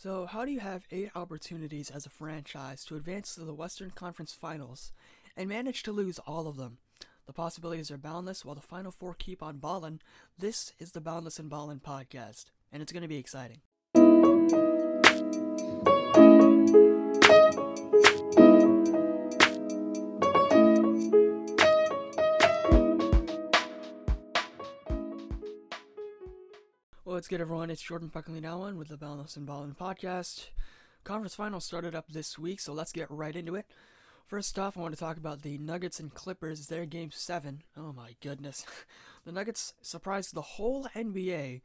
So how do you have 8 opportunities as a franchise to advance to the Western Conference Finals and manage to lose all of them? The possibilities are boundless while the Final Four keep on ballin'. This is the Boundless and Ballin' podcast, and it's going to be exciting. What's good, everyone? It's Jordan Puckley now on with the Boundless and Ballin' podcast. Conference Finals started up this week, so let's get right into it. First off, I want to talk about the Nuggets and Clippers, their Game 7. Oh my goodness. The Nuggets surprised the whole NBA,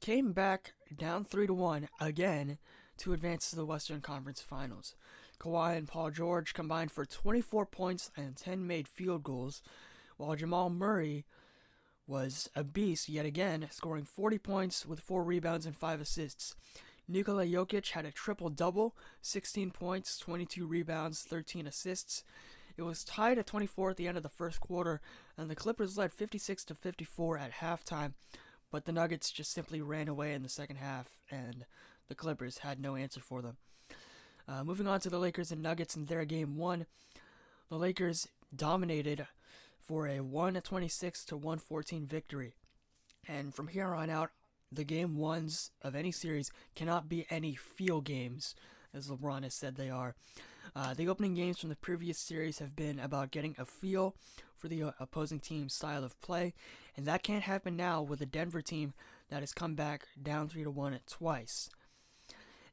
came back down 3-1 again to advance to the Western Conference Finals. Kawhi and Paul George combined for 24 points and 10 made field goals, while Jamal Murray was a beast yet again, scoring 40 points with 4 rebounds and 5 assists. Nikola Jokic had a triple-double, 16 points, 22 rebounds, 13 assists. It was tied at 24 at the end of the first quarter, and the Clippers led 56-54 at halftime, but the Nuggets just simply ran away in the second half, and the Clippers had no answer for them. Moving on to the Lakers and Nuggets in their Game 1, the Lakers dominated for a 126-114 victory. And from here on out, the Game 1s of any series cannot be any feel games, as LeBron has said they are. The opening games from the previous series have been about getting a feel for the opposing team's style of play, and that can't happen now with a Denver team that has come back down 3-1 twice.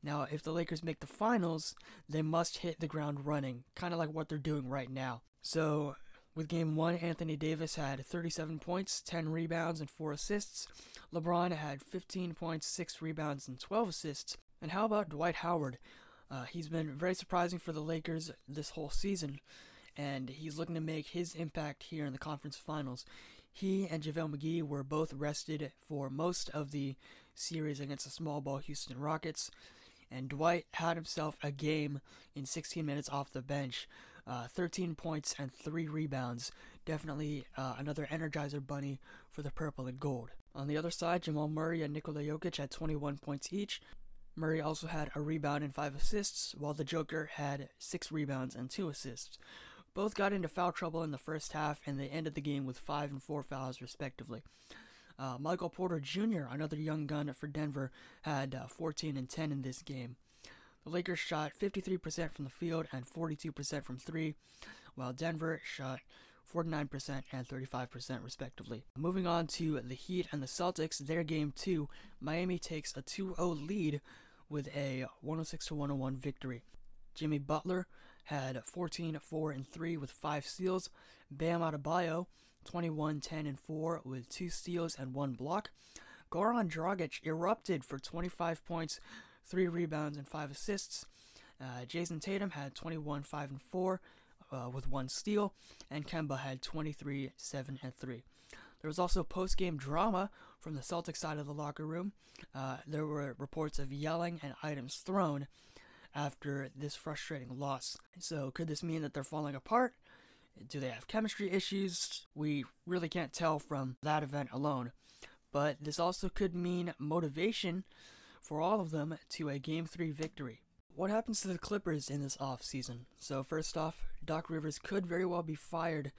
Now, if the Lakers make the finals, they must hit the ground running, kind of like what they're doing right now. So, with Game 1, Anthony Davis had 37 points, 10 rebounds, and 4 assists. LeBron had 15 points, 6 rebounds, and 12 assists. And how about Dwight Howard? He's been very surprising for the Lakers this whole season, and he's looking to make his impact here in the Conference Finals. He and JaVale McGee were both rested for most of the series against the small ball Houston Rockets, and Dwight had himself a game in 16 minutes off the bench. 13 points and 3 rebounds. Definitely another Energizer Bunny for the purple and gold. On the other side, Jamal Murray and Nikola Jokic had 21 points each. Murray also had a rebound and 5 assists, while the Joker had 6 rebounds and 2 assists. Both got into foul trouble in the first half, and they ended the game with 5 and 4 fouls respectively. Michael Porter Jr., another young gun for Denver, had 14 and 10 in this game. The Lakers shot 53% from the field and 42% from 3, while Denver shot 49% and 35% respectively. Moving on to the Heat and the Celtics, their Game 2, Miami takes a 2-0 lead with a 106-101 victory. Jimmy Butler had 14, 4, and 3 with 5 steals. Bam Adebayo, 21, 10, and 4 with 2 steals and 1 block. Goran Dragic erupted for 25 points, 3 rebounds and 5 assists. Jason Tatum had 21, 5, and 4 with 1 steal, and Kemba had 23, 7, and 3. There was also post-game drama from the Celtics side of the locker room. There were reports of yelling and items thrown after this frustrating loss. So could this mean that they're falling apart? Do they have chemistry issues? We really can't tell from that event alone. But this also could mean motivation for all of them to a Game 3 victory. What happens to the Clippers in this offseason? So first off, Doc Rivers could very well be fired,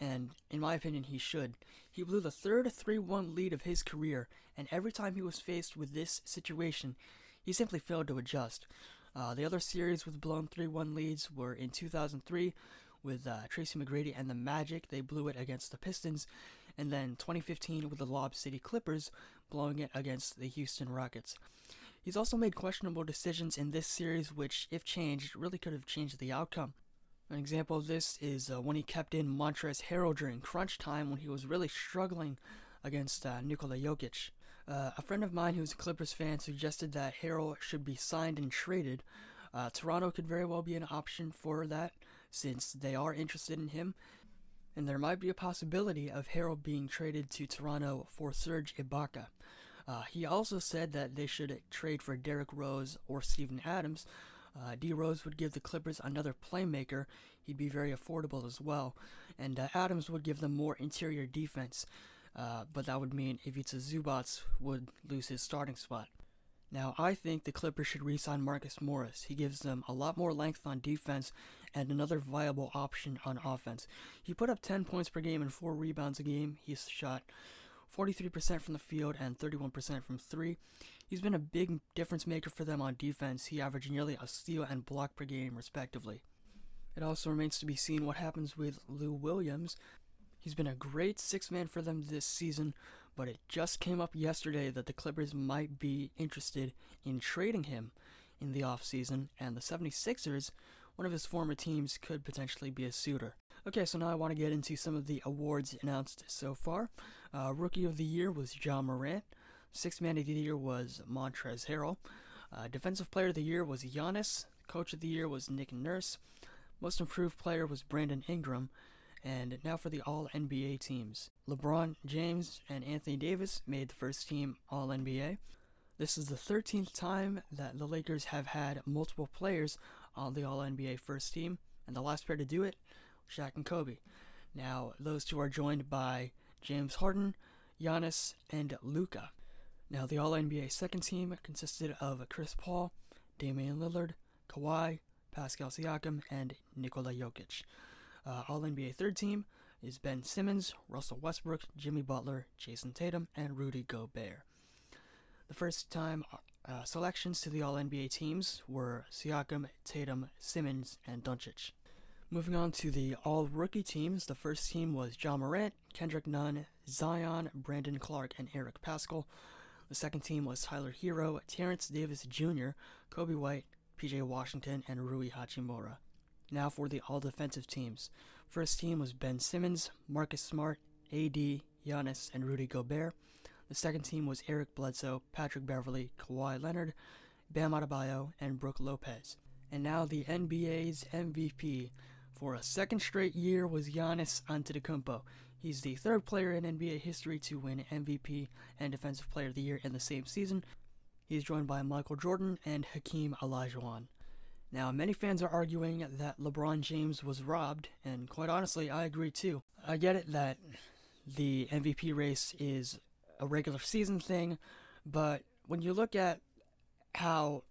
and in my opinion he should. He blew the third 3-1 lead of his career, and every time he was faced with this situation, he simply failed to adjust. The other series with blown 3-1 leads were in 2003 with Tracy McGrady and the Magic. They blew it against the Pistons, and then 2015 with the Lob City Clippers, blowing it against the Houston Rockets. He's also made questionable decisions in this series, which, if changed, really could have changed the outcome. An example of this is when he kept in Montrezl Harrell during crunch time when he was really struggling against Nikola Jokic. A friend of mine who's a Clippers fan suggested that Harrell should be signed and traded. Toronto could very well be an option for that, since they are interested in him. And there might be a possibility of Harrell being traded to Toronto for Serge Ibaka. He also said that they should trade for Derrick Rose or Steven Adams. D-Rose would give the Clippers another playmaker. He'd be very affordable as well. And Adams would give them more interior defense. But that would mean Ivica Zubac would lose his starting spot. Now, I think the Clippers should re-sign Marcus Morris. He gives them a lot more length on defense and another viable option on offense. He put up 10 points per game and 4 rebounds a game. He's shot 43% from the field and 31% from 3. He's been a big difference maker for them on defense. He averaged nearly a steal and block per game, respectively. It also remains to be seen what happens with Lou Williams. He's been a great sixth man for them this season, but it just came up yesterday that the Clippers might be interested in trading him in the offseason, and the 76ers, one of his former teams, could potentially be a suitor. Okay, so now I want to get into some of the awards announced so far. Rookie of the Year was Ja Morant. Sixth Man of the Year was Montrezl Harrell. Defensive Player of the Year was Giannis. Coach of the Year was Nick Nurse. Most Improved Player was Brandon Ingram. And now for the All-NBA teams. LeBron James and Anthony Davis made the first team All-NBA. This is the 13th time that the Lakers have had multiple players on the All-NBA first team, and the last pair to do it, Shaq and Kobe. Now, those two are joined by James Harden, Giannis, and Luka. Now, the All-NBA second team consisted of Chris Paul, Damian Lillard, Kawhi, Pascal Siakam, and Nikola Jokic. All-NBA third team is Ben Simmons, Russell Westbrook, Jimmy Butler, Jason Tatum, and Rudy Gobert. The first time selections to the All-NBA teams were Siakam, Tatum, Simmons, and Doncic. Moving on to the All-Rookie teams, the first team was Ja Morant, Kendrick Nunn, Zion, Brandon Clark, and Eric Pascal. The second team was Tyler Hero, Terrence Davis Jr., Kobe White, PJ Washington, and Rui Hachimura. Now for the All-Defensive teams. First team was Ben Simmons, Marcus Smart, AD, Giannis, and Rudy Gobert. The second team was Eric Bledsoe, Patrick Beverley, Kawhi Leonard, Bam Adebayo, and Brooke Lopez. And now the NBA's MVP for a second straight year was Giannis Antetokounmpo. He's the third player in NBA history to win MVP and Defensive Player of the Year in the same season. He's joined by Michael Jordan and Hakeem Olajuwon. Now, many fans are arguing that LeBron James was robbed, and quite honestly, I agree too. I get it that the MVP race is a regular season thing, but when you look at how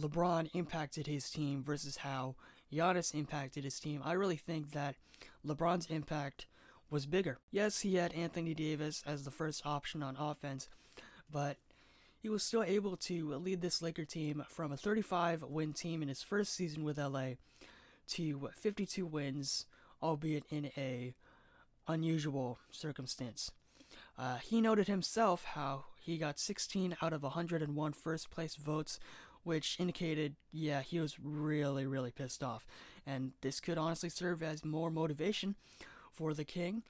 LeBron impacted his team versus how Giannis impacted his team, I really think that LeBron's impact was bigger. Yes, he had Anthony Davis as the first option on offense, but he was still able to lead this Laker team from a 35-win team in his first season with LA to 52 wins, albeit in an unusual circumstance. He noted himself how he got 16 out of 101 first-place votes, which indicated, yeah, he was really, really pissed off. And this could honestly serve as more motivation for the King,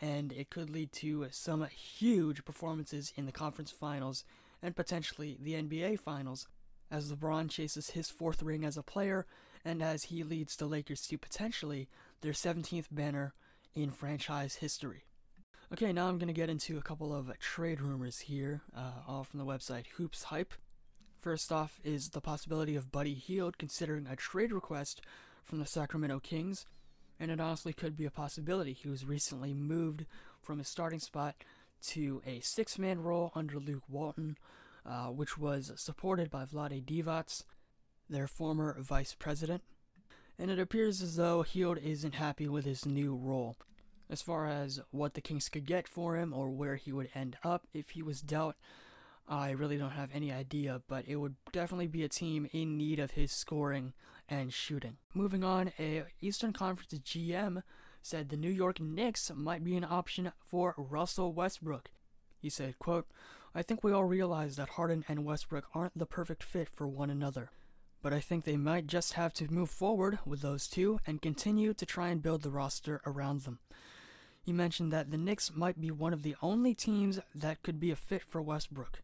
and it could lead to some huge performances in the Conference Finals and potentially the NBA Finals, as LeBron chases his fourth ring as a player, and as he leads the Lakers to potentially their 17th banner in franchise history. Okay, now I'm going to get into a couple of trade rumors here, all from the website Hoops Hype. First off is the possibility of Buddy Hield considering a trade request from the Sacramento Kings, and it honestly could be a possibility. He was recently moved from his starting spot to a six-man role under Luke Walton, which was supported by Vlade Divac, their former vice president, and it appears as though Hield isn't happy with his new role. As far as what the Kings could get for him or where he would end up if he was dealt, I really don't have any idea, but it would definitely be a team in need of his scoring and shooting. Moving on, a Eastern Conference GM said the New York Knicks might be an option for Russell Westbrook. He said, quote, "I think we all realize that Harden and Westbrook aren't the perfect fit for one another. But I think they might just have to move forward with those two and continue to try and build the roster around them." He mentioned that the Knicks might be one of the only teams that could be a fit for Westbrook.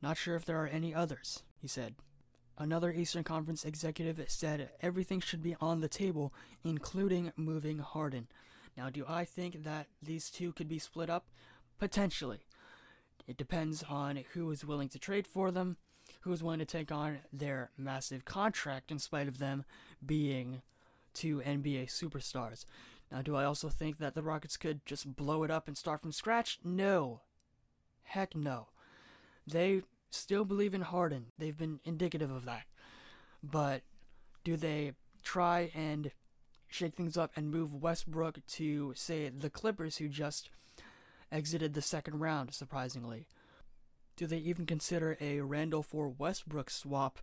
"Not sure if there are any others," he said. Another Eastern Conference executive said everything should be on the table, including moving Harden. Now, do I think that these two could be split up? Potentially. It depends on who is willing to trade for them, who is willing to take on their massive contract in spite of them being two NBA superstars. Now, do I also think that the Rockets could just blow it up and start from scratch? No. Heck no. They still believe in Harden. They've been indicative of that. But do they try and shake things up and move Westbrook to, say, the Clippers, who just exited the second round, surprisingly? Do they even consider a Randall for Westbrook swap,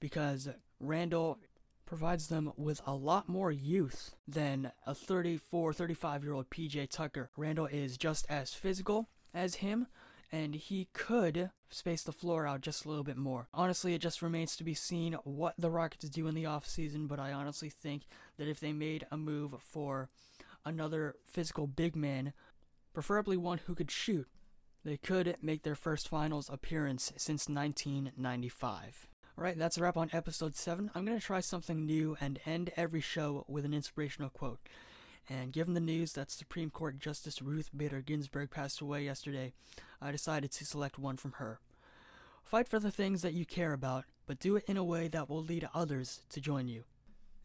because Randall provides them with a lot more youth than a 34, 35-year-old PJ Tucker? Randall is just as physical as him, and he could space the floor out just a little bit more. Honestly, it just remains to be seen what the Rockets do in the offseason, but I honestly think that if they made a move for another physical big man, preferably one who could shoot, they could make their first finals appearance since 1995. Alright, that's a wrap on episode 7. I'm going to try something new and end every show with an inspirational quote. And given the news that Supreme Court Justice Ruth Bader Ginsburg passed away yesterday, I decided to select one from her. Fight for the things that you care about, but do it in a way that will lead others to join you.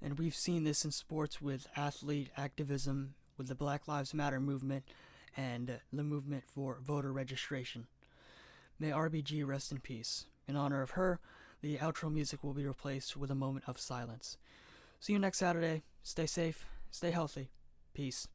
And we've seen this in sports with athlete activism, with the Black Lives Matter movement, and the movement for voter registration. May RBG rest in peace. In honor of her, the outro music will be replaced with a moment of silence. See you next Saturday. Stay safe. Stay healthy. Peace.